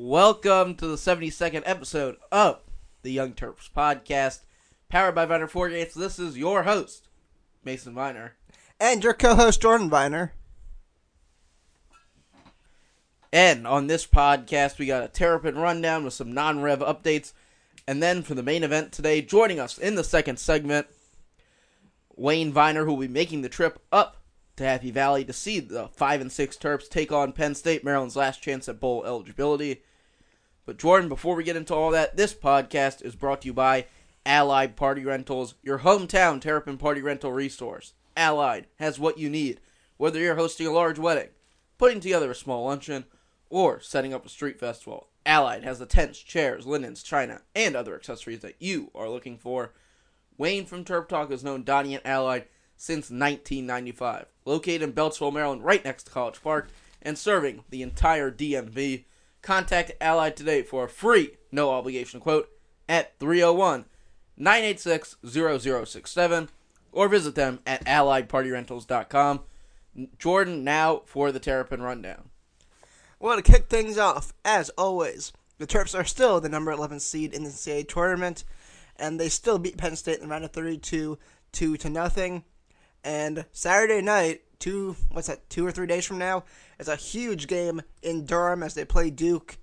Welcome to the 72nd episode of the Young Terps Podcast, powered by Viener Four Gates. This is your host, Mason Viner. And your co-host, Jordan Viner. And on this podcast, we got a Terrapin rundown with some non-rev updates. And then for the main event today, joining us in the second segment, Wayne Viner, who will be making the trip up to Happy Valley to see the 5-6 Terps take on Penn State, Maryland's last chance at bowl eligibility. But Jordan, before we get into all that, this podcast is brought to you by Allied Party Rentals, your hometown Terrapin party rental resource. Allied has what you need, whether you're hosting a large wedding, putting together a small luncheon, or setting up a street festival. Allied has the tents, chairs, linens, china, and other accessories that you are looking for. Wayne from Terp Talk has known Donnie and Allied since 1995, located in Beltsville, Maryland, right next to College Park, and serving the entire DMV. Contact Allied today for a free, no-obligation quote at 301-986-0067, or visit them at alliedpartyrentals.com. Jordan, now for the Terrapin Rundown. Well, to kick things off, as always, the Terps are still the number 11 seed in the NCAA tournament, and they still beat Penn State in the round of 32 2-0. And Saturday night, two or three days from now, is a huge game in Durham as they play Duke,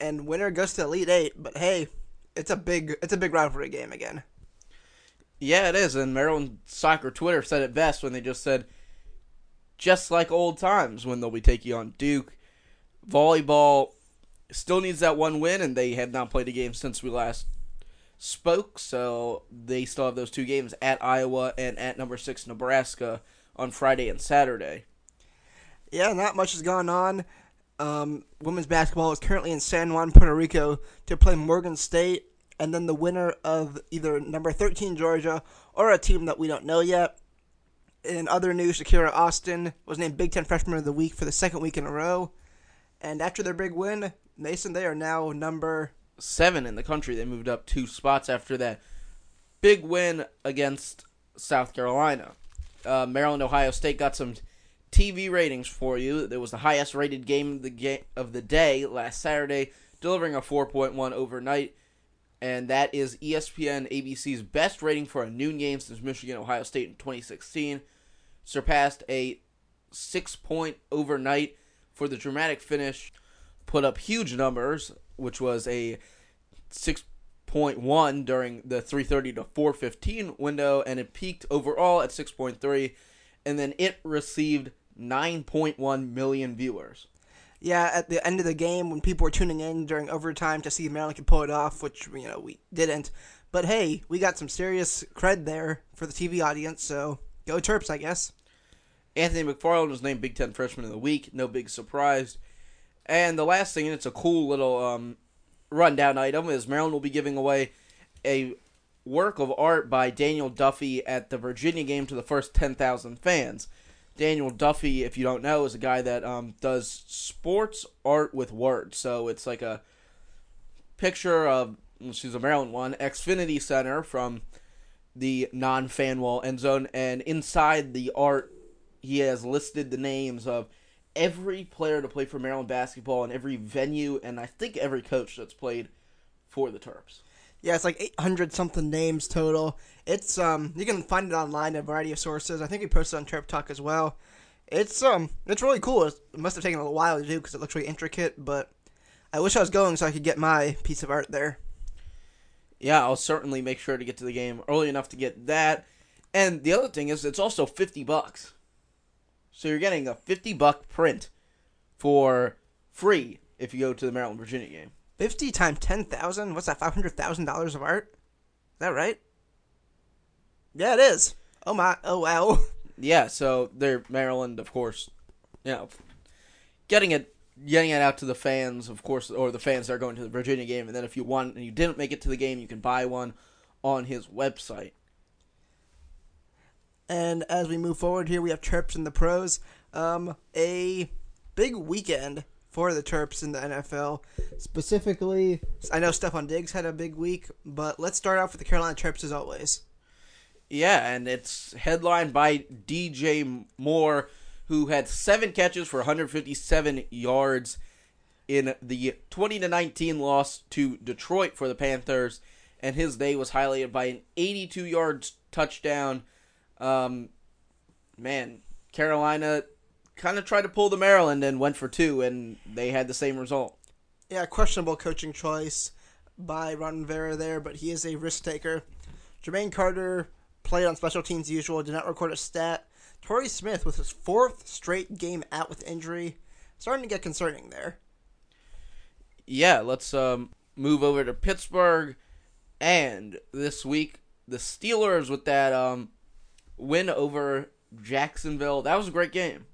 and winner goes to the Elite Eight. But hey, it's a big rivalry game again. Yeah, it is. And Maryland Soccer Twitter said it best when they just said, just like old times when they'll be taking on Duke. Volleyball still needs that one win, and they have not played a game since we last spoke, so they still have those two games at Iowa and at number 6 Nebraska on Friday and Saturday. Yeah, not much has gone on. Women's basketball is currently in San Juan, Puerto Rico to play Morgan State, and then the winner of either number 13 Georgia or a team that we don't know yet. In other news, Shakira Austin was named Big Ten Freshman of the Week for the second week in a row, and after their big win, Mason, they are now number 7 in the country. They moved up 2 spots after that big win against South Carolina. Maryland, Ohio State got some TV ratings for you. It was the highest rated game of the day last Saturday, delivering a 4.1 overnight, and that is ESPN ABC's best rating for a noon game since Michigan, Ohio State in 2016, surpassed a 6-point overnight for the dramatic finish, put up huge numbers, which was a 6.1 during the 3:30 to 4:15 window, and it peaked overall at 6.3, and then it received 9.1 million viewers. Yeah, at the end of the game, when people were tuning in during overtime to see if Maryland could pull it off, which, you know, we didn't. But hey, we got some serious cred there for the TV audience, so go Terps, I guess. Anthony McFarland was named Big Ten Freshman of the Week, no big surprise. And the last thing, and it's a cool little rundown item, is Maryland will be giving away a work of art by Daniel Duffy at the Virginia game to the first 10,000 fans. Daniel Duffy, if you don't know, is a guy that does sports art with words. So it's like a picture of, she's a Maryland one, Xfinity Center from the non-fan wall end zone. And inside the art, he has listed the names of every player to play for Maryland basketball in every venue, and I think every coach that's played for the Terps. Yeah, it's like 800-something names total. It's you can find it online at a variety of sources. I think we posted on Terp Talk as well. It's really cool. It must have taken a little while to do because it looks really intricate, but I wish I was going so I could get my piece of art there. Yeah, I'll certainly make sure to get to the game early enough to get that. And the other thing is, it's also $50. So you're getting a $50 print for free if you go to the Maryland-Virginia game. 50 times 10,000? What's that, $500,000 of art? Is that right? Yeah, it is. Oh, my. Oh, wow. Yeah, so they're Maryland, of course. You know, getting it out to the fans, of course, or the fans that are going to the Virginia game. And then if you want and you didn't make it to the game, you can buy one on his website. And as we move forward here, we have Terps in the pros. A big weekend for the Terps in the NFL. Specifically, I know Stefon Diggs had a big week, but let's start off with the Carolina Terps as always. Yeah, and it's headlined by DJ Moore, who had 7 catches for 157 yards in the 20-19 loss to Detroit for the Panthers, and his day was highlighted by an 82-yard touchdown. Man, Carolina kind of tried to pull the Maryland and went for two, and they had the same result. Yeah, questionable coaching choice by Ron Rivera there, but he is a risk taker. Jermaine Carter played on special teams as usual, did not record a stat. Torrey Smith with his fourth straight game out with injury. Starting to get concerning there. Yeah, let's move over to Pittsburgh. And this week, the Steelers with that win over Jacksonville. That was a great game.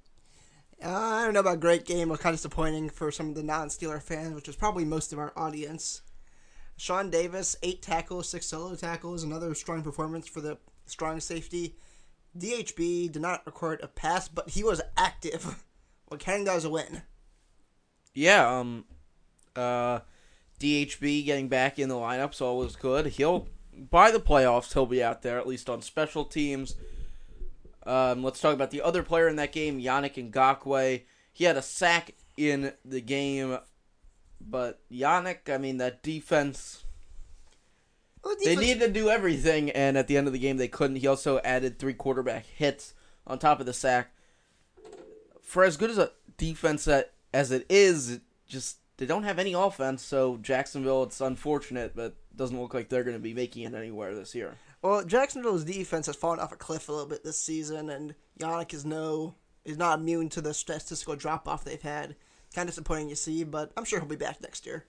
I don't know about great game. It was kind of disappointing for some of the non-Steeler fans, which is probably most of our audience. Sean Davis, 8 tackles, 6 solo tackles, another strong performance for the strong safety. DHB did not record a pass, but he was active. Well, counting that as a win. Yeah, DHB getting back in the lineup's always good. He'll, by the playoffs, he'll be out there, at least on special teams. Let's talk about the other player in that game, Yannick Ngakwe. He had a sack in the game, but Yannick, I mean, that defense, they needed to do everything, and at the end of the game, they couldn't. He also added 3 quarterback hits on top of the sack. For as good as a defense as it is, just they don't have any offense, so Jacksonville, it's unfortunate, but it doesn't look like they're going to be making it anywhere this year. Well, Jacksonville's defense has fallen off a cliff a little bit this season, and Yannick is not immune to the statistical drop-off they've had. Kind of disappointing, you see, but I'm sure he'll be back next year.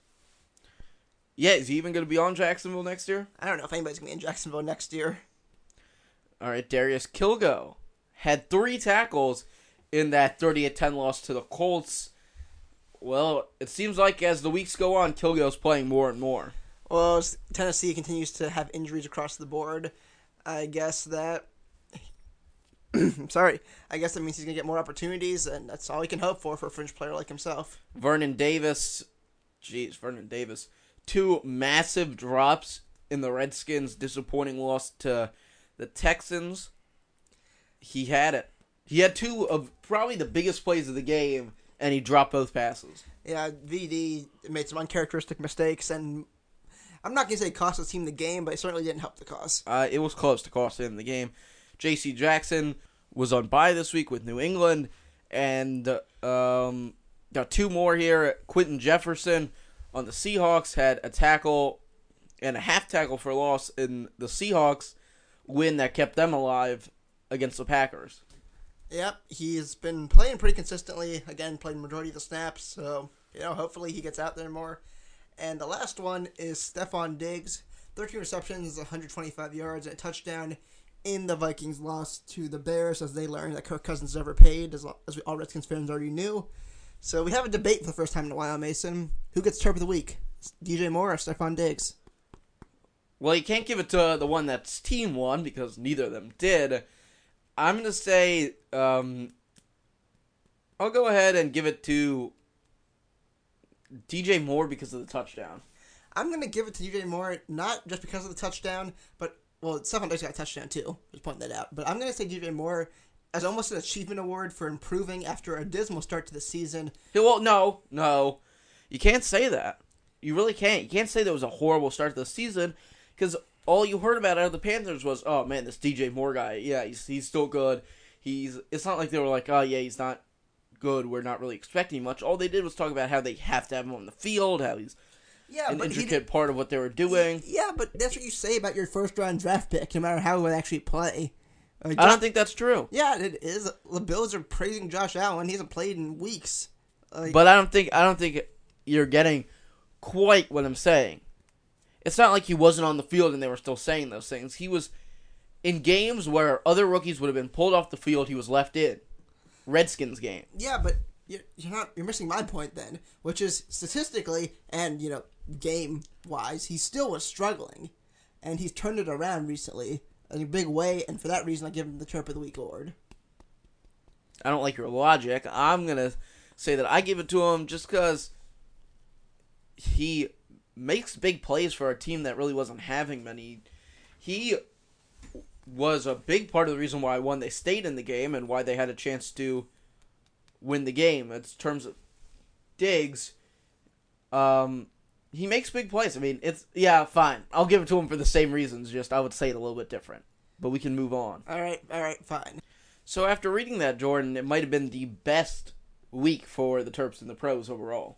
Yeah, is he even going to be on Jacksonville next year? I don't know if anybody's going to be in Jacksonville next year. All right, Darius Kilgo had 3 tackles in that 30-10 loss to the Colts. Well, it seems like as the weeks go on, Kilgo's playing more and more. Well, Tennessee continues to have injuries across the board. I guess that... I guess that means he's going to get more opportunities, and that's all he can hope for a fringe player like himself. Vernon Davis. Jeez, Vernon Davis. 2 massive drops in the Redskins' disappointing loss to the Texans. He had it. He had 2 of probably the biggest plays of the game, and he dropped both passes. Yeah, VD made some uncharacteristic mistakes, and I'm not going to say cost the team the game, but it certainly didn't help the cause. It was close to costing him the game. J.C. Jackson was on bye this week with New England, and got 2 more here. Quentin Jefferson on the Seahawks had a tackle and a half tackle for loss in the Seahawks win that kept them alive against the Packers. Yep, he's been playing pretty consistently. Again, played majority of the snaps, so hopefully he gets out there more. And the last one is Stefon Diggs, 13 receptions, 125 yards, and a touchdown in the Vikings' loss to the Bears as they learned that Kirk Cousins is overpaid, as all Redskins fans already knew. So we have a debate for the first time in a while, Mason. Who gets Terp of the Week, DJ Moore or Stefon Diggs? Well, you can't give it to the one that's team won because neither of them did. I'm going to say I'll go ahead and give it to DJ Moore because of the touchdown. I'm going to give it to DJ Moore, not just because of the touchdown, but, well, Stefon Diggs got a touchdown, too. Just pointing that out. But I'm going to say DJ Moore as almost an achievement award for improving after a dismal start to the season. Well, no. You can't say that. You really can't. You can't say there was a horrible start to the season because all you heard about out of the Panthers was, oh, man, this DJ Moore guy, yeah, he's still good. It's not like they were like, oh, yeah, he's not good, we're not really expecting much. All they did was talk about how they have to have him on the field, how he's an intricate part of what they were doing. Yeah, but that's what you say about your first-round draft pick, no matter how it would actually play. I don't think that's true. Yeah, it is. The Bills are praising Josh Allen. He hasn't played in weeks. But I don't think you're getting quite what I'm saying. It's not like he wasn't on the field and they were still saying those things. He was in games where other rookies would have been pulled off the field. He was left in. Redskins game. Yeah, but you're missing my point then, which is statistically and game wise, he still was struggling, and he's turned it around recently in a big way. And for that reason, I give him the Terp of the Week award. I don't like your logic. I'm gonna say that I give it to him just because he makes big plays for a team that really wasn't having many. He was a big part of the reason why, one, they stayed in the game and why they had a chance to win the game. In terms of Diggs, He makes big plays. I mean, it's, yeah, fine. I'll give it to him for the same reasons, just I would say it a little bit different. But we can move on. All right, fine. So after reading that, Jordan, it might have been the best week for the Terps and the pros overall.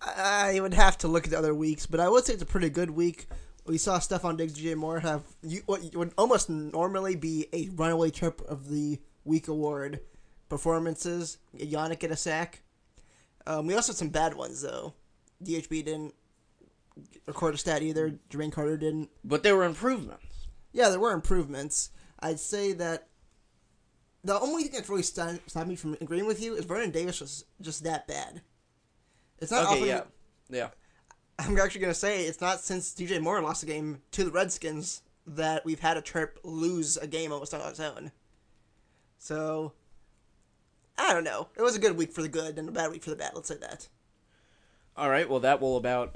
I would have to look at the other weeks, but I would say it's a pretty good week. We saw Stefon Diggs, DJ Moore have what would almost normally be a runaway Terp of the Week award performances. Yannick at a sack. We also had some bad ones, though. DHB didn't record a stat either. Jermaine Carter didn't. But there were improvements. Yeah, there were improvements. I'd say that the only thing that's really stopped me from agreeing with you is Vernon Davis was just that bad. It's not okay, yeah. I'm actually going to say it's not since DJ Moore lost a game to the Redskins that we've had a Terp lose a game almost on its own. So, I don't know. It was a good week for the good and a bad week for the bad. Let's say that. All right. Well, that will about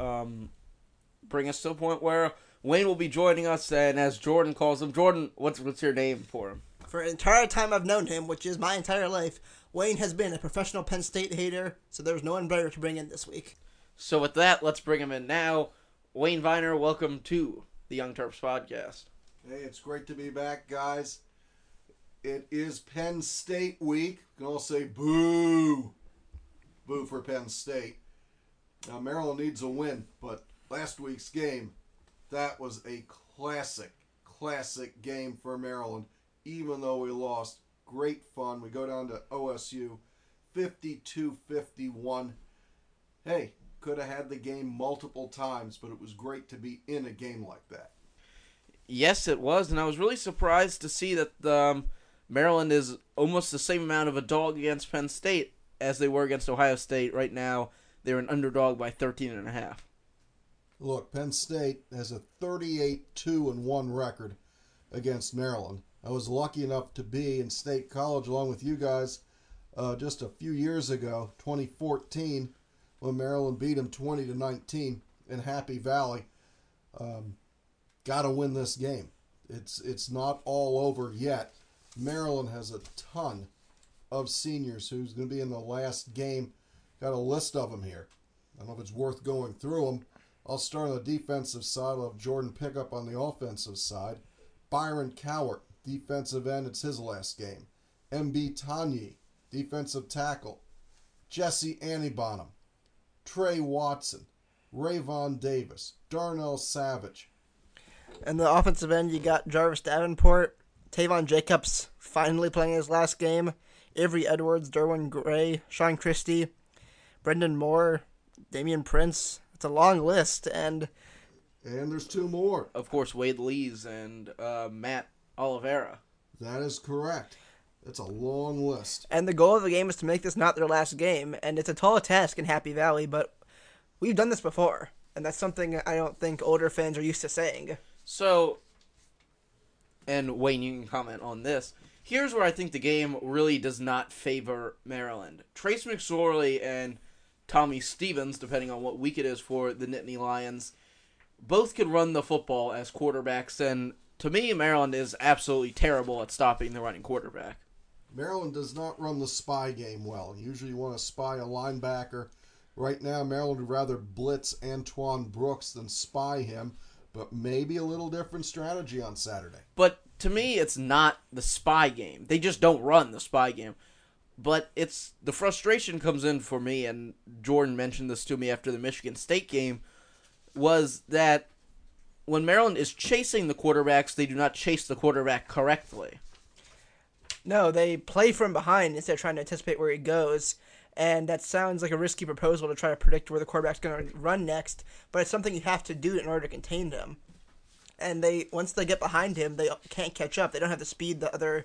bring us to a point where Wayne will be joining us, and as Jordan calls him, Jordan, what's your name for him? For the entire time I've known him, which is my entire life, Wayne has been a professional Penn State hater, so there was no one better to bring in this week. So with that, let's bring him in now. Wayne Viner, welcome to the Young Terps Podcast. Hey, it's great to be back, guys. It is Penn State week. You can all say boo. Boo for Penn State. Now, Maryland needs a win, but last week's game, that was a classic game for Maryland, even though we lost. Great fun. We go down to OSU, 52-51. Hey, could have had the game multiple times, but it was great to be in a game like that. Yes, it was, and I was really surprised to see that Maryland is almost the same amount of a dog against Penn State as they were against Ohio State. Right now, they're an underdog by 13.5. Look, Penn State has a 38-2-1 record against Maryland. I was lucky enough to be in State College along with you guys just a few years ago, 2014, when Maryland beat them 20-19 in Happy Valley. Got to win this game. It's not all over yet. Maryland has a ton of seniors who's going to be in the last game. Got a list of them here. I don't know if it's worth going through them. I'll start on the defensive side. I'll have Jordan pick up on the offensive side. Byron Cowart, defensive end. It's his last game. MB Tanyi, defensive tackle. Jesse Anibonham. Trey Watson. Rayvon Davis. Darnell Savage. And the offensive end, you got Jarvis Davenport, Tavon Jacobs finally playing his last game, Avery Edwards, Derwin Gray, Sean Christie, Brendan Moore, Damian Prince. It's a long list, and there's two more. Of course, Wade Lees and Matt Oliveira. That is correct. It's a long list. And the goal of the game is to make this not their last game, and it's a tall task in Happy Valley, but we've done this before, and that's something I don't think older fans are used to saying. So, and Wayne, you can comment on this. Here's where I think the game really does not favor Maryland. Trace McSorley and Tommy Stevens, depending on what week it is for the Nittany Lions, both can run the football as quarterbacks, and to me, Maryland is absolutely terrible at stopping the running quarterback. Maryland does not run the spy game well. Usually you want to spy a linebacker. Right now, Maryland would rather blitz Antoine Brooks than spy him. But maybe a little different strategy on Saturday. But to me, it's not the spy game. They just don't run the spy game. But it's the frustration comes in for me, and Jordan mentioned this to me after the Michigan State game, was that when Maryland is chasing the quarterbacks, they do not chase the quarterback correctly. No, they play from behind instead of trying to anticipate where he goes. And that sounds like a risky proposal to try to predict where the quarterback's going to run next, but it's something you have to do in order to contain them. And they once they get behind him, they can't catch up. They don't have the speed that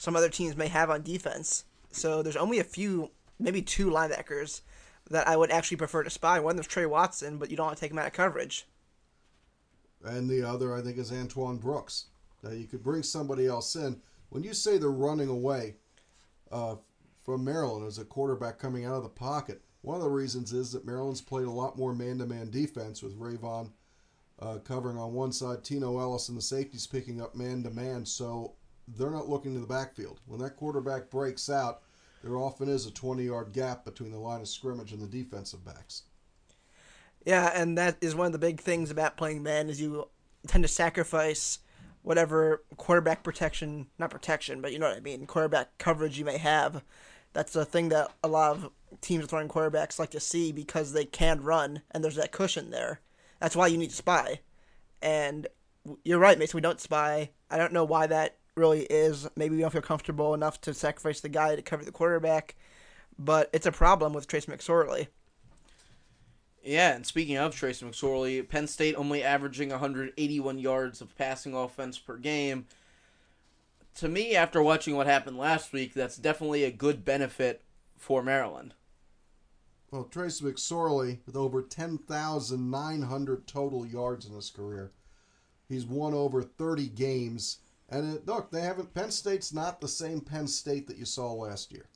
some other teams may have on defense. So there's only a few, maybe two linebackers that I would actually prefer to spy. One is Trey Watson, but you don't want to take him out of coverage. And the other, I think, is Antoine Brooks. Now, you could bring somebody else in. When you say they're running away from Maryland as a quarterback coming out of the pocket. One of the reasons is that Maryland's played a lot more man-to-man defense with Rayvon covering on one side, Tino Ellis, and the safeties picking up man-to-man, so they're not looking to the backfield. When that quarterback breaks out, there often is a 20-yard gap between the line of scrimmage and the defensive backs. Yeah, and that is one of the big things about playing Madden is you tend to sacrifice whatever quarterback protection, not protection, but you know what I mean, quarterback coverage you may have. That's a thing that a lot of teams with running quarterbacks like to see because they can run, and there's that cushion there. That's why you need to spy. And you're right, Mason, we don't spy. I don't know why that really is. Maybe we don't feel comfortable enough to sacrifice the guy to cover the quarterback, but it's a problem with Trace McSorley. Yeah, and speaking of Trace McSorley, Penn State only averaging 181 yards of passing offense per game. To me, after watching what happened last week, that's definitely a good benefit for Maryland. Well, Trace McSorley, with over 10,900 total yards in his career, he's won over 30 games. And look, they haven't. Penn State's not the same Penn State that you saw last year.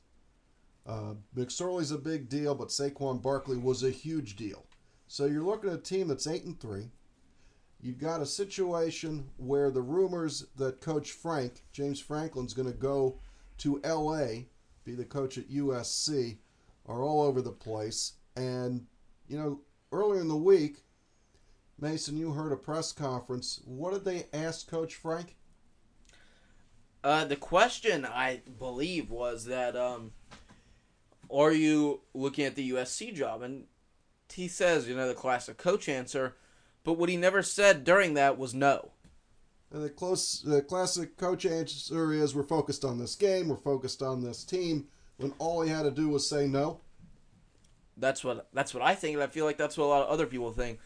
McSorley's a big deal, but Saquon Barkley was a huge deal. So you're looking at a team that's 8-3. You've got a situation where the rumors that Coach Frank, James Franklin's going to go to L.A., be the coach at USC, are all over the place. And, you know, earlier in the week, Mason, you heard a press conference. What did they ask Coach Frank? The question, I believe, was that, are you looking at the USC job? And he says, you know, the classic coach answer, but what he never said during that was no. And the classic coach answer is, we're focused on this game, we're focused on this team, when all he had to do was say no. That's what I think, and I feel like that's what a lot of other people think.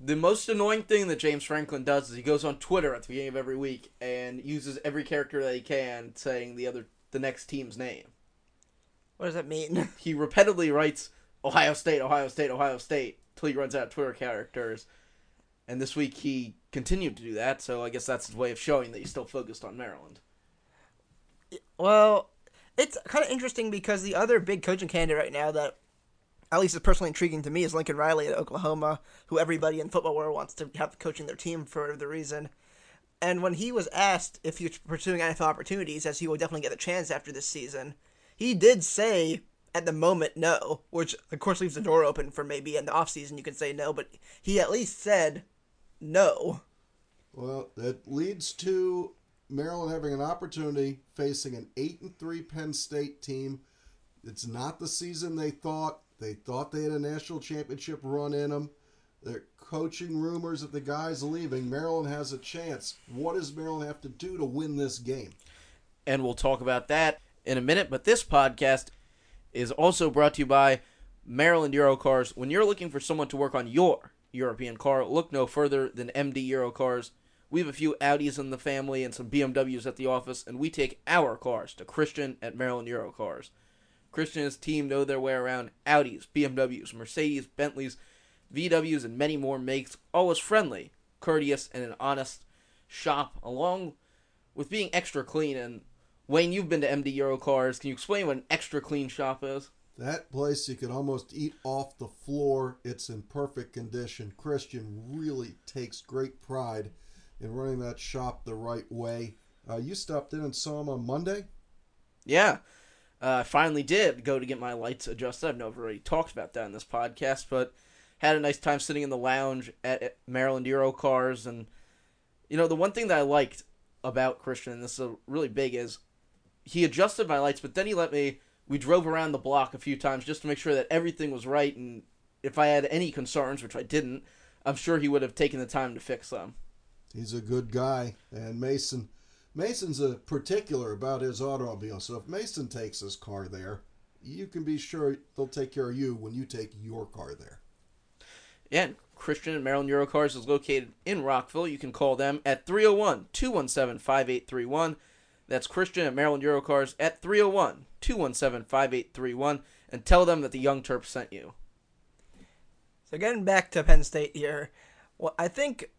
The most annoying thing that James Franklin does is he goes on Twitter at the beginning of every week and uses every character that he can, saying the next team's name. What does that mean? He repeatedly writes Ohio State, Ohio State, Ohio State till he runs out of Twitter characters. And this week he continued to do that, so I guess that's his way of showing that he's still focused on Maryland. Well, it's kind of interesting because the other big coaching candidate right now that at least is personally intriguing to me is Lincoln Riley at Oklahoma, who everybody in football world wants to have coaching their team for whatever reason. And when he was asked if he was pursuing NFL opportunities, as he will definitely get the chance after this season, he did say at the moment no, which of course leaves the door open for maybe in the offseason you can say no, but he at least said no. Well, that leads to Maryland having an opportunity facing an 8-3 Penn State team. It's not the season they thought. They thought they had a national championship run in them. They're coaching rumors that the guy's leaving. Maryland has a chance. What does Maryland have to do to win this game? And we'll talk about that in a minute, but this podcast is also brought to you by Maryland Euro Cars. When you're looking for someone to work on your European car, look no further than MD Euro Cars. We have a few Audis in the family and some BMWs at the office, and we take our cars to Christian at Maryland Euro Cars. Christian and his team know their way around Audis, BMWs, Mercedes, Bentleys, VWs, and many more makes, always friendly, courteous, and an honest shop, along with being extra clean. And Wayne, you've been to MD Euro Cars. Can you explain what an extra clean shop is? That place you could almost eat off the floor. It's in perfect condition. Christian really takes great pride in running that shop the right way. You stopped in and saw him on Monday? Yeah. I finally did go to get my lights adjusted. I've never really talked about that in this podcast, but had a nice time sitting in the lounge at Maryland Euro Cars. And, you know, the one thing that I liked about Christian, and this is really big, is he adjusted my lights, but then he let me, we drove around the block a few times just to make sure that everything was right, and if I had any concerns, which I didn't, I'm sure he would have taken the time to fix them. He's a good guy, and Mason's a particular about his automobile, so if Mason takes his car there, you can be sure they'll take care of you when you take your car there. Yeah, Christian and Maryland Euro Cars is located in Rockville. You can call them at 301-217-5831. That's Christian at Maryland Euro Cars at 301-217-5831, and tell them that the Young Terps sent you. So getting back to Penn State here, well, I think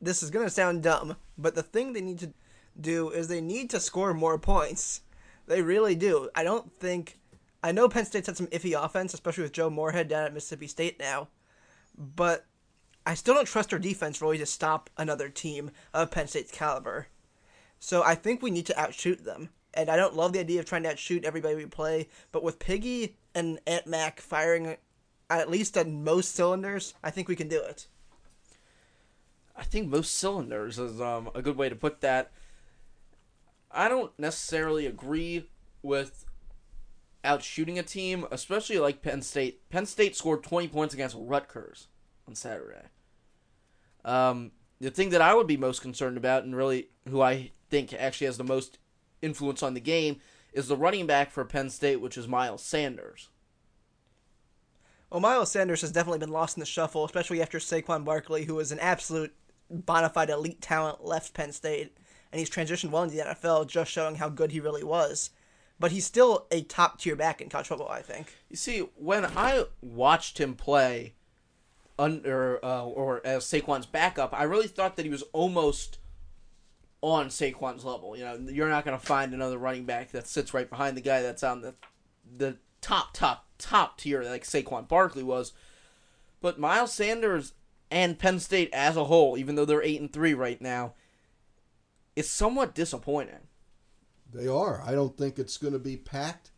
this is going to sound dumb, but the thing they need to do is they need to score more points. They really do. I know Penn State's had some iffy offense, especially with Joe Moorhead down at Mississippi State now, but I still don't trust their defense really to stop another team of Penn State's caliber. So I think we need to outshoot them. And I don't love the idea of trying to outshoot everybody we play, but with Piggy and Ant Mac firing at least on most cylinders, I think we can do it. I think most cylinders is a good way to put that. I don't necessarily agree with out-shooting a team, especially like Penn State. Penn State scored 20 points against Rutgers on Saturday. The thing that I would be most concerned about, and really who I think actually has the most influence on the game, is the running back for Penn State, which is Miles Sanders. Well, Miles Sanders has definitely been lost in the shuffle, especially after Saquon Barkley, who was an absolute bona fide elite talent, left Penn State, and he's transitioned well into the NFL, just showing how good he really was. But he's still a top-tier back in college football, I think. You see, when I watched him play under or as Saquon's backup, I really thought that he was almost on Saquon's level. You know, you're not going to find another running back that sits right behind the guy that's on the top tier like Saquon Barkley was. But Miles Sanders and Penn State as a whole, even though they're 8-3 right now, is somewhat disappointing. They are. I don't think it's going to be packed.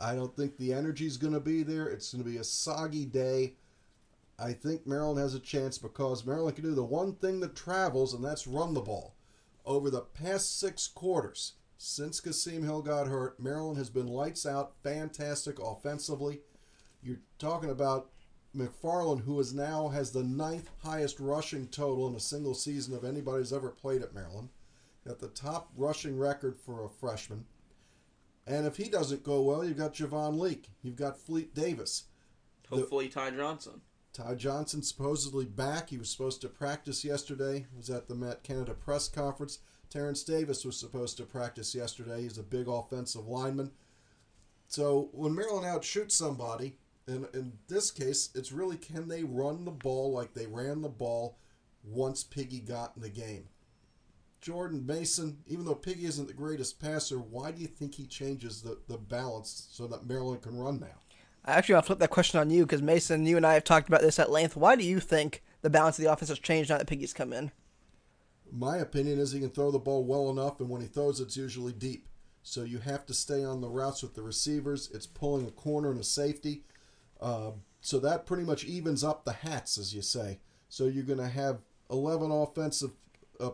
I don't think the energy's going to be there. It's going to be a soggy day. I think Maryland has a chance because Maryland can do the one thing that travels, and that's run the ball. Over the past six quarters, since Kasim Hill got hurt, Maryland has been lights out, fantastic offensively. You're talking about McFarland, who is now has the ninth highest rushing total in a single season of anybody who's ever played at Maryland. Got the top rushing record for a freshman. And if he doesn't go well, you've got Javon Leak. You've got Fleet Davis. Hopefully Ty Johnson. Ty Johnson supposedly back. He was supposed to practice yesterday. He was at the Matt Canada press conference. Terrence Davis was supposed to practice yesterday. He's a big offensive lineman. So when Maryland outshoots somebody, and in this case, it's really can they run the ball like they ran the ball once Piggy got in the game. Jordan Mason, even though Piggy isn't the greatest passer, why do you think he changes the balance so that Maryland can run now? I actually want to flip that question on you because, Mason, you and I have talked about this at length. Why do you think the balance of the offense has changed now that Piggy's come in? My opinion is he can throw the ball well enough, and when he throws, it's usually deep. So you have to stay on the routes with the receivers. It's pulling a corner and a safety. So that pretty much evens up the hats, as you say. So you're going to have 11 offensive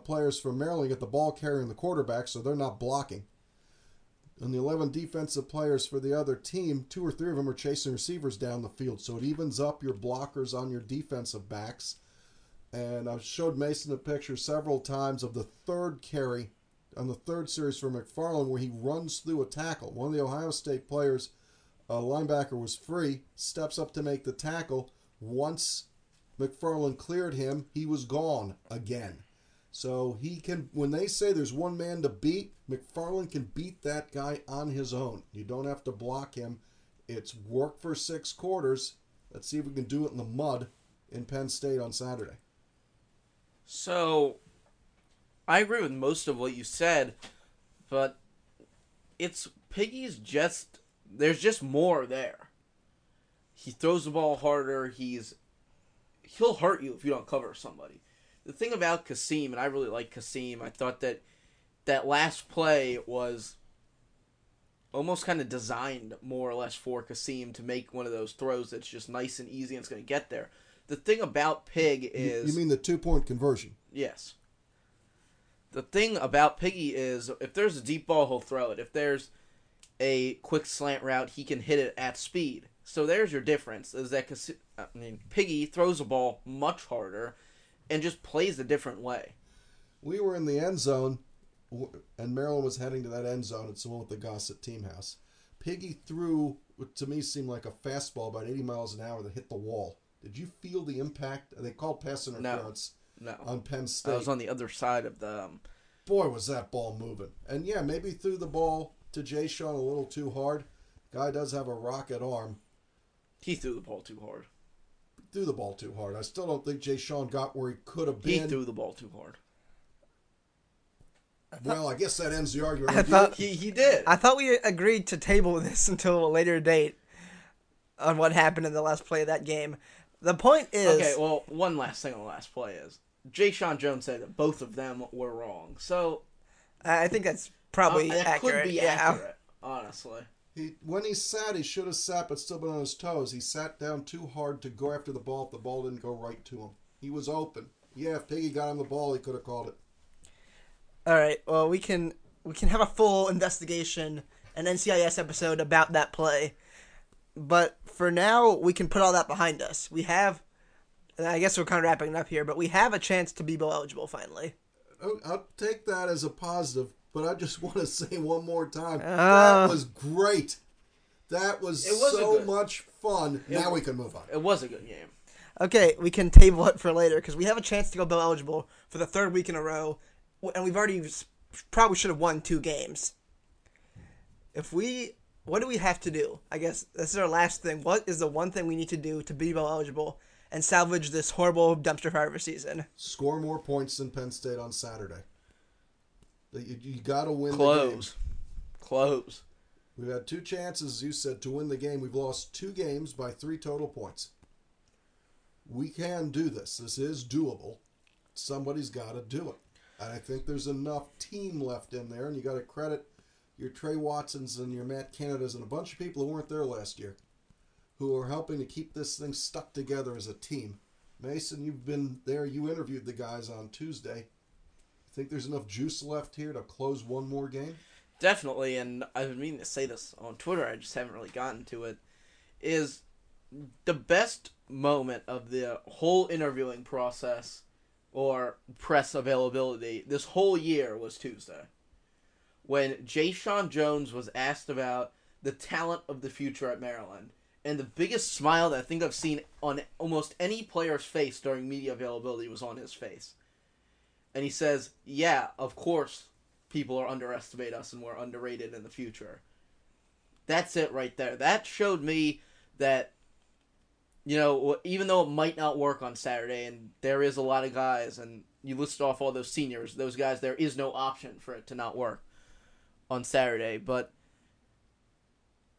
players from Maryland get the ball carrying the quarterback, so they're not blocking. And the 11 defensive players for the other team, two or three of them are chasing receivers down the field, so it evens up your blockers on your defensive backs. And I've showed Mason a picture several times of the third carry on the third series for McFarland where he runs through a tackle. One of the Ohio State players, a linebacker, was free, steps up to make the tackle. Once McFarland cleared him, he was gone again. So he can, when they say there's one man to beat, McFarland can beat that guy on his own. You don't have to block him. It's work for six quarters. Let's see if we can do it in the mud in Penn State on Saturday. So I agree with most of what you said, but it's Piggy's just, there's just more there. He throws the ball harder. He'll hurt you if you don't cover somebody. The thing about Kasim, and I really like Kasim, I thought that last play was almost kind of designed more or less for Kasim to make one of those throws that's just nice and easy and it's going to get there. The thing about Pig is... You mean the two-point conversion? Yes. The thing about Piggy is if there's a deep ball, he'll throw it. If there's a quick slant route, he can hit it at speed. So there's your difference, is that Piggy throws the ball much harder and just plays a different way. We were in the end zone, and Maryland was heading to that end zone. It's the one with the Gossett team house. Piggy threw what to me seemed like a fastball about 80 miles an hour that hit the wall. Did you feel the impact? They called pass interference on Penn State. I was on the other side of the... Boy, was that ball moving. And yeah, maybe threw the ball to Jay Sean a little too hard. Guy does have a rocket arm. He threw the ball too hard. I still don't think Jay Sean got where he could have been. He threw the ball too hard. Well, I guess that ends the argument. I thought he did. I thought we agreed to table this until a later date on what happened in the last play of that game. The point is... Okay, well, one last thing on the last play is Jay Sean Jones said that both of them were wrong. So... I think that's probably accurate. That could be accurate, honestly. When he sat, he should have sat but still been on his toes. He sat down too hard to go after the ball if the ball didn't go right to him. He was open. Yeah, if Piggy got him the ball, he could have called it. All right, well, we can have a full investigation, an NCIS episode about that play. But for now, we can put all that behind us. We have, and I guess we're kind of wrapping it up here, but we have a chance to be bowl eligible finally. I'll take that as a positive. But I just want to say one more time, that was great. That was so much fun. Now we can move on. It was a good game. Okay, we can table it for later because we have a chance to go bowl eligible for the third week in a row, and we've already probably should have won two games. What do we have to do? I guess this is our last thing. What is the one thing we need to do to be bowl eligible and salvage this horrible dumpster fire of a season? Score more points than Penn State on Saturday. You got to win the game. Close. We've had two chances, as you said, to win the game. We've lost two games by 3 total points. We can do this. This is doable. Somebody's got to do it. And I think there's enough team left in there, and you got to credit your Trey Watsons and your Matt Canadas and a bunch of people who weren't there last year who are helping to keep this thing stuck together as a team. Mason, you've been there. You interviewed the guys on Tuesday. Think there's enough juice left here to close one more game? Definitely, and I've been meaning to say this on Twitter, I just haven't really gotten to it, is the best moment of the whole interviewing process or press availability this whole year was Tuesday, when Jay Sean Jones was asked about the talent of the future at Maryland, and the biggest smile that I think I've seen on almost any player's face during media availability was on his face. And he says, yeah, of course people are underestimate us and we're underrated in the future. That's it right there. That showed me that, you know, even though it might not work on Saturday and there is a lot of guys and you listed off all those seniors, those guys, there is no option for it to not work on Saturday. But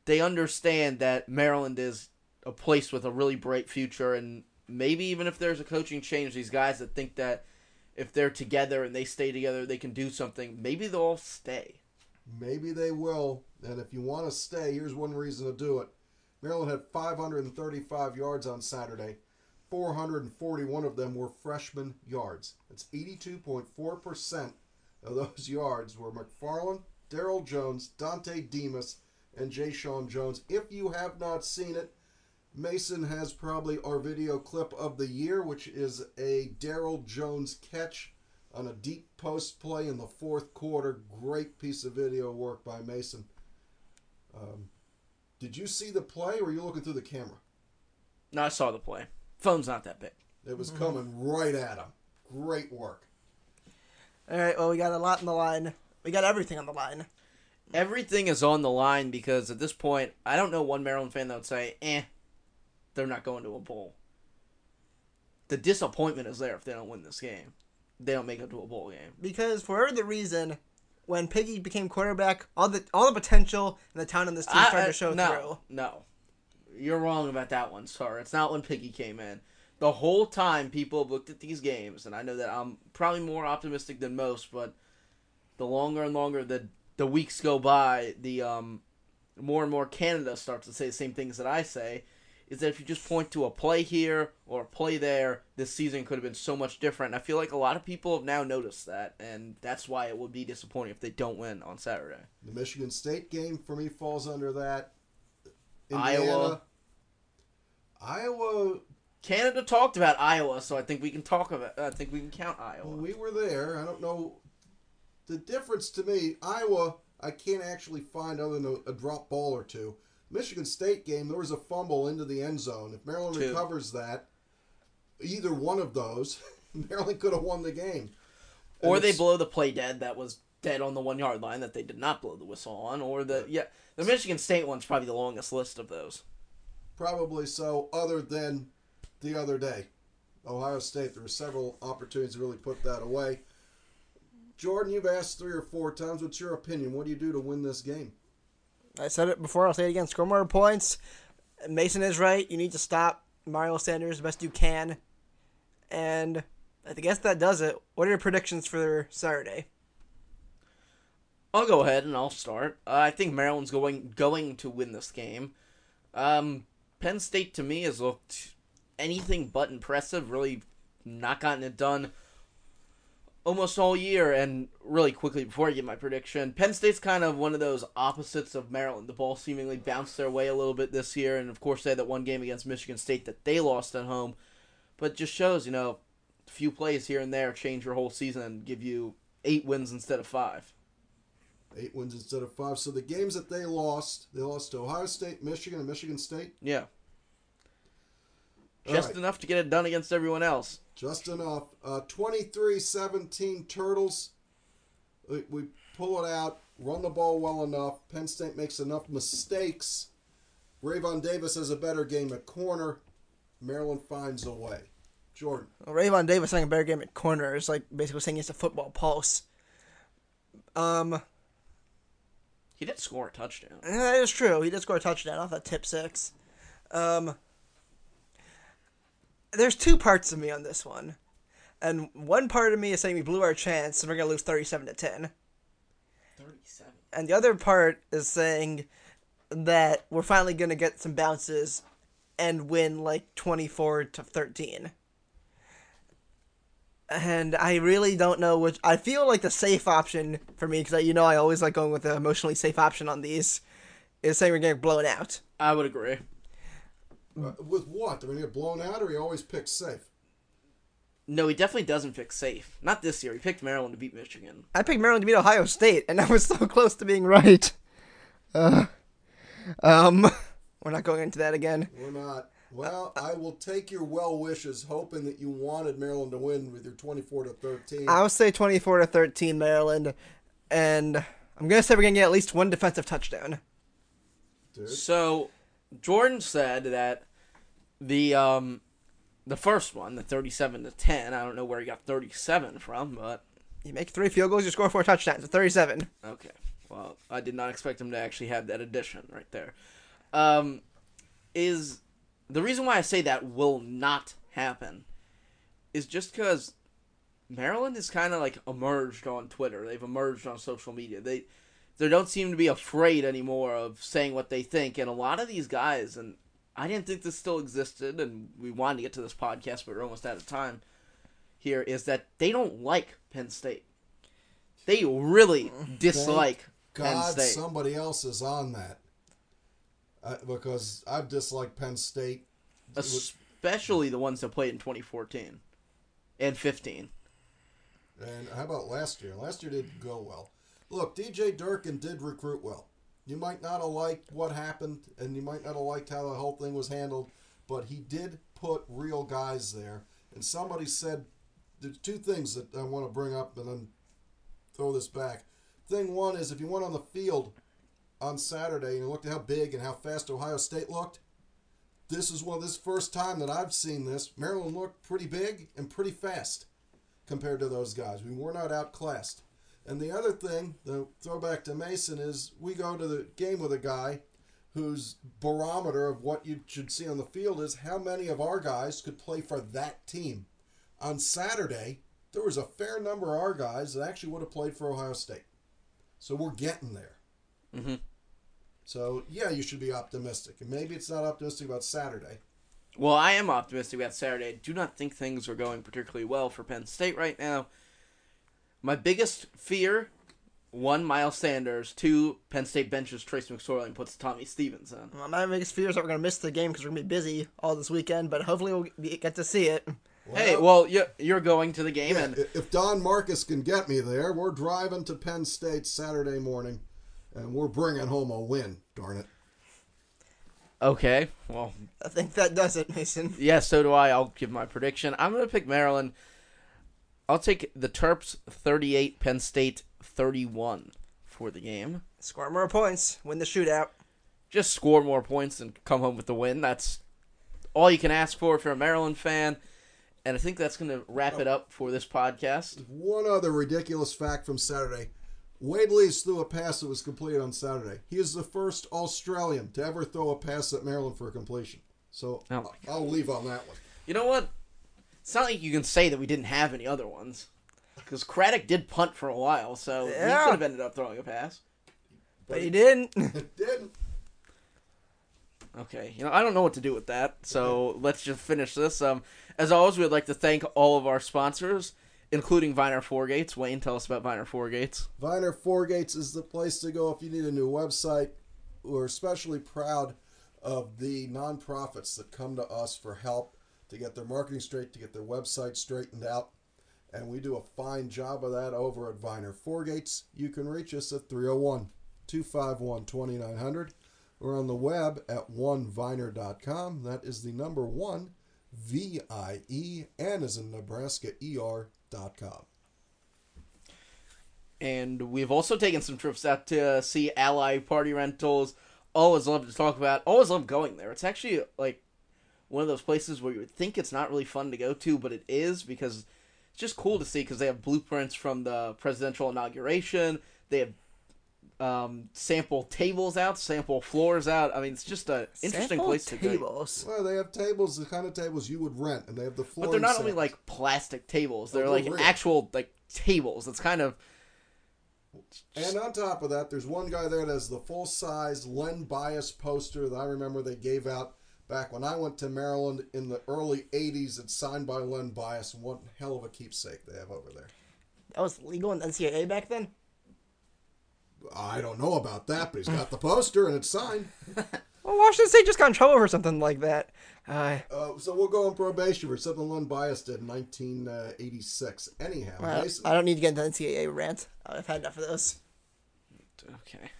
they understand that Maryland is a place with a really bright future, and maybe even if there's a coaching change, these guys that think that if they're together and they stay together, they can do something. Maybe they'll all stay. Maybe they will. And if you want to stay, here's one reason to do it. Maryland had 535 yards on Saturday. 441 of them were freshman yards. That's 82.4% of those yards were McFarland, Darrell Jones, Dante Demas, and Jay Sean Jones. If you have not seen it, Mason has probably our video clip of the year, which is a Darrell Jones catch on a deep post play in the fourth quarter. Great piece of video work by Mason. Did you see the play, or were you looking through the camera? No, I saw the play. Phone's not that big. It was coming right at him. Great work. All right, well, we got a lot on the line. We got everything on the line. Everything is on the line because at this point, I don't know one Maryland fan that would say, they're not going to a bowl. The disappointment is there if they don't win this game. They don't make it to a bowl game. Because for whatever the reason, when Piggy became quarterback, all the potential and the talent on this team started to show through. No, you're wrong about that one, sir. It's not when Piggy came in. The whole time people have looked at these games, and I know that I'm probably more optimistic than most, but the longer and longer the weeks go by, the more and more Canada starts to say the same things that I say, is that if you just point to a play here or a play there, this season could have been so much different. And I feel like a lot of people have now noticed that, and that's why it would be disappointing if they don't win on Saturday. The Michigan State game, for me, falls under that. Indiana. Iowa. Canada talked about Iowa, so I think we can I think we can count Iowa. Well, we were there. I don't know. The difference to me, Iowa, I can't actually find other than a drop ball or two. Michigan State game, there was a fumble into the end zone. If Maryland recovers that, either one of those, Maryland could have won the game. And or they blow the play dead that was dead on the 1-yard line that they did not blow the whistle on. The Michigan State one's probably the longest list of those. Probably so, other than the other day. Ohio State, there were several opportunities to really put that away. Jordan, you've asked 3 or 4 times, what's your opinion? What do you do to win this game? I said it before, I'll say it again. Score more points. Mason is right. You need to stop Mario Sanders the best you can. And I guess that does it. What are your predictions for Saturday? I'll go ahead and I'll start. I think Maryland's going to win this game. Penn State, to me, has looked anything but impressive, really not gotten it done almost all year. And really quickly, before I get my prediction, Penn State's kind of one of those opposites of Maryland. The ball seemingly bounced their way a little bit this year, and of course they had that one game against Michigan State that they lost at home. But it just shows, you know, a few plays here and there change your whole season and give you 8 wins instead of 5. 8 wins instead of 5. So the games that they lost to Ohio State, Michigan, and Michigan State? Yeah. Just enough to get it done against everyone else. Just enough. 23-17 Turtles. We pull it out, run the ball well enough. Penn State makes enough mistakes. Rayvon Davis has a better game at corner. Maryland finds a way. Jordan. Well, Rayvon Davis having a better game at corner is like basically saying it's a football pulse. He did score a touchdown. That is true. He did score a touchdown off that tip six. There's two parts of me on this one. And one part of me is saying we blew our chance and we're going to lose 37-10. 37? And the other part is saying that we're finally going to get some bounces and win like 24-13. And I really don't know which. I feel like the safe option for me, because you know I always like going with the emotionally safe option on these, is saying we're getting blown out. I would agree. With what? Are we going to get blown out, or he always picks safe? No, he definitely doesn't pick safe. Not this year. He picked Maryland to beat Michigan. I picked Maryland to beat Ohio State, and I was so close to being right. We're not going into that again. We're not. Well, I will take your well wishes, hoping that you wanted Maryland to win with your 24-13. I'll say 24-13, Maryland, and I'm gonna say we're gonna get at least one defensive touchdown. Dude. So, Jordan said that the first one, the 37-10. I don't know where he got 37 from, but you make 3 field goals, you score 4 touchdowns. 37. Okay. Well, I did not expect him to actually have that addition right there. The reason why I say that will not happen is just because Maryland is kind of like emerged on Twitter. They've emerged on social media. They don't seem to be afraid anymore of saying what they think. And a lot of these guys, and I didn't think this still existed, and we wanted to get to this podcast, but we're almost out of time here, is that they don't like Penn State. They really dislike Penn State. God, somebody else is on that. Because I've disliked Penn State. Especially the ones that played in 2014 and 15. And how about last year? Last year didn't go well. Look, DJ Durkin did recruit well. You might not have liked what happened, and you might not have liked how the whole thing was handled, but he did put real guys there. And somebody said, there's two things that I want to bring up and then throw this back. Thing one is, if you went on the field on Saturday, and looked at how big and how fast Ohio State looked. This is the first time that I've seen this. Maryland looked pretty big and pretty fast compared to those guys. We were not outclassed. And the other thing, the throwback to Mason, is we go to the game with a guy whose barometer of what you should see on the field is how many of our guys could play for that team. On Saturday, there was a fair number of our guys that actually would have played for Ohio State. So we're getting there. Mm-hmm. So, yeah, you should be optimistic. And maybe it's not optimistic about Saturday. Well, I am optimistic about Saturday. I do not think things are going particularly well for Penn State right now. My biggest fear, 1, Miles Sanders, 2, Penn State benches Trace McSorley and puts Tommy Stevens in. Well, my biggest fear is that we're going to miss the game because we're going to be busy all this weekend, but hopefully we'll get to see it. Well, hey, well, you're going to the game. Yeah, and if Don Marcus can get me there, we're driving to Penn State Saturday morning. And we're bringing home a win, darn it. Okay, well, I think that does it, Mason. Yeah, so do I. I'll give my prediction. I'm going to pick Maryland. I'll take the Terps 38, Penn State 31 for the game. Score more points, win the shootout. Just score more points and come home with the win. That's all you can ask for if you're a Maryland fan. And I think that's going to wrap it up for this podcast. One other ridiculous fact from Saturday. Wade Lees threw a pass that was completed on Saturday. He is the first Australian to ever throw a pass at Maryland for a completion. So I'll leave on that one. You know what? It's not like you can say that we didn't have any other ones. Because Craddock did punt for a while, so he could have ended up throwing a pass. But he didn't. Didn't. Okay, you know, I don't know what to do with that, so let's just finish this. As always, we'd like to thank all of our sponsors, including Viener Four Gates. Wayne, tell us about Viener Four Gates. Viener Four Gates is the place to go if you need a new website. We're especially proud of the nonprofits that come to us for help to get their marketing straight, to get their website straightened out. And we do a fine job of that over at Viener Four Gates. You can reach us at 301-251-2900. We're on the web at oneviner.com. That is the number one, V-I-E-N as in Nebraska, E-R.com. And we've also taken some trips out to see Allied Party Rentals. Always love to talk about. Always love going there. It's actually like one of those places where you would think it's not really fun to go to, but it is because it's just cool to see because they have blueprints from the presidential inauguration. They have sample tables out, sample floors out. I mean, it's just an interesting place to go. Well, they have tables, the kind of tables you would rent, and they have the floor. But they're not only like plastic tables; they're like actual like tables. It's kind of. And on top of that, there's one guy there that has the full size Len Bias poster that I remember they gave out back when I went to Maryland in the early '80s. It's signed by Len Bias, and what hell of a keepsake they have over there. That was legal in the NCAA back then. I don't know about that, but he's got the poster and it's signed. Well, Washington State just got in trouble for something like that. So we'll go on probation for something Len Bias did in 1986. Anyhow, I don't need to get into the NCAA rant. I've had enough of those. Okay.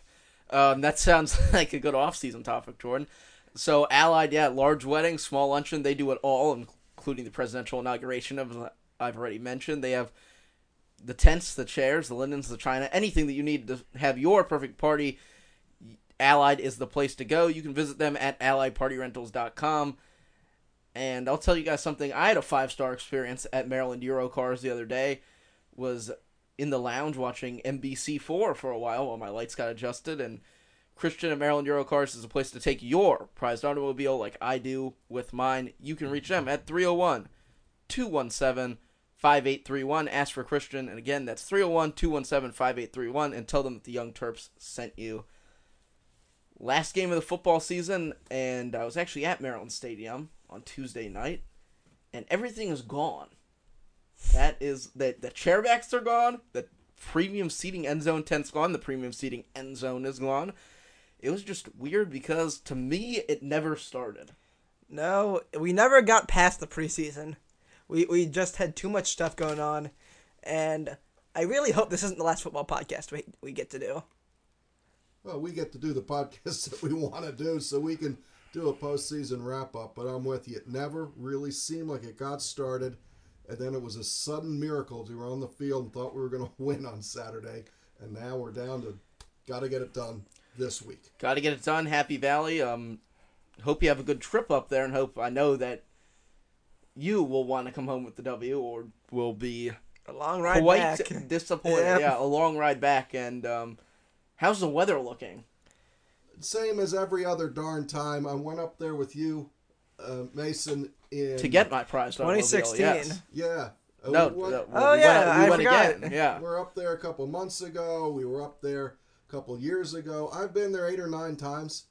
That sounds like a good off-season topic, Jordan. So Allied, large wedding, small luncheon. They do it all, including the presidential inauguration, as I've already mentioned. They have the tents, the chairs, the linens, the china, anything that you need to have your perfect party. Allied is the place to go. You can visit them at alliedpartyrentals.com. And I'll tell you guys something. I had a 5-star experience at Maryland Eurocars the other day. Was in the lounge watching NBC4 for a while my lights got adjusted. And Christian at Maryland Eurocars is a place to take your prized automobile like I do with mine. You can reach them at 301-217-5831. Ask for Christian, and again, that's 301-217-5831, and tell them that the Young Terps sent you. Last game of the football season, and I was actually at Maryland Stadium on Tuesday night, and everything is gone. That is, the chairbacks are gone, the premium seating end zone tent's gone, the premium seating end zone is gone. It was just weird because, to me, it never started. No, we never got past the preseason. We just had too much stuff going on, and I really hope this isn't the last football podcast we get to do. Well, we get to do the podcast that we want to do, so we can do a postseason wrap-up, but I'm with you. It never really seemed like it got started, and then it was a sudden miracle. We were on the field and thought we were going to win on Saturday, and now we're down to got to get it done this week. Got to get it done, Happy Valley. Hope you have a good trip up there, and I know that you will want to come home with the W, or will be a long ride quite back. Disappointed. Yeah, a long ride back. And how's the weather looking? Same as every other darn time. I went up there with you, Mason, to get my prize. 2016. Yes. Yeah. We went again. Yeah. We were up there a couple months ago. We were up there a couple years ago. I've been there 8 or 9 times,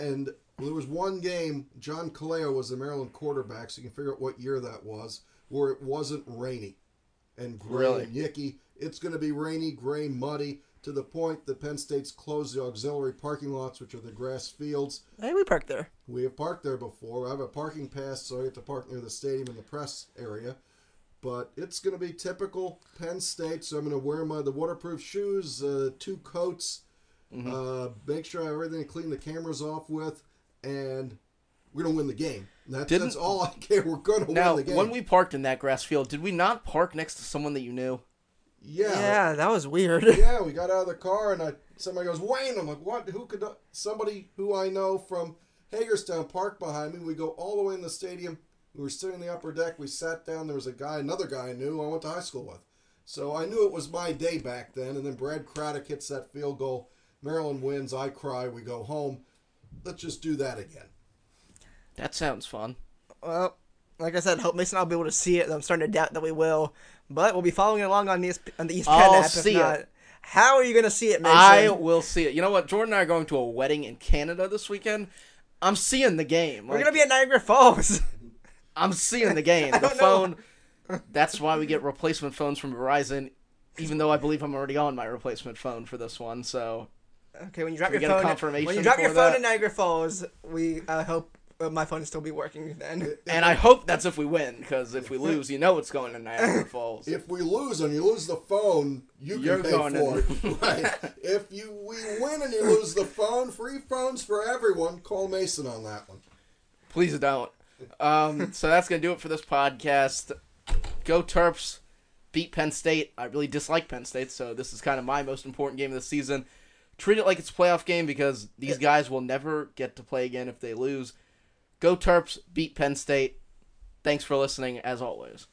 and. Well, there was one game, John Caleo was the Maryland quarterback, so you can figure out what year that was, where it wasn't rainy and gray and yicky. It's going to be rainy, gray, muddy, to the point that Penn State's closed the auxiliary parking lots, which are the grass fields. Hey, we parked there. We have parked there before. I have a parking pass, so I get to park near the stadium in the press area. But it's going to be typical Penn State, so I'm going to wear the waterproof shoes, 2 coats, make sure I have everything to clean the cameras off with. And we're going to win the game. That's all I care. We're going to win the game. Now, when we parked in that grass field, did we not park next to someone that you knew? Yeah. Yeah, that was weird. Yeah, we got out of the car, and somebody goes, Wayne. I'm like, what? Who could? Somebody who I know from Hagerstown parked behind me. We go all the way in the stadium. We were sitting in the upper deck. We sat down. There was another guy I knew who I went to high school with. So I knew it was my day back then. And then Brad Craddock hits that field goal. Maryland wins. I cry. We go home. Let's just do that again. That sounds fun. Well, Like I said, hope Mason and I will be able to see it. I'm starting to doubt that we will. But we'll be following it along on the ESPN app. See if not. How are you going to see it, Mason? I will see it. You know what? Jordan and I are going to a wedding in Canada this weekend. I'm seeing the game. We're going to be at Niagara Falls. I'm seeing the game. The phone. That's why we get replacement phones from Verizon, even though I believe I'm already on my replacement phone for this one. So, okay, when you drop your phone in Niagara Falls, we hope my phone will still be working then. And I hope that's if we win, because if we lose, you know it's going to Niagara Falls. If we lose and you lose the phone, you're can pay going for in. It. Right. If we win and you lose the phone, free phones for everyone. Call Mason on that one. Please don't. So that's going to do it for this podcast. Go Terps, beat Penn State. I really dislike Penn State, so this is kind of my most important game of the season. Treat it like it's a playoff game because these guys will never get to play again if they lose. Go Terps, beat Penn State. Thanks for listening, as always.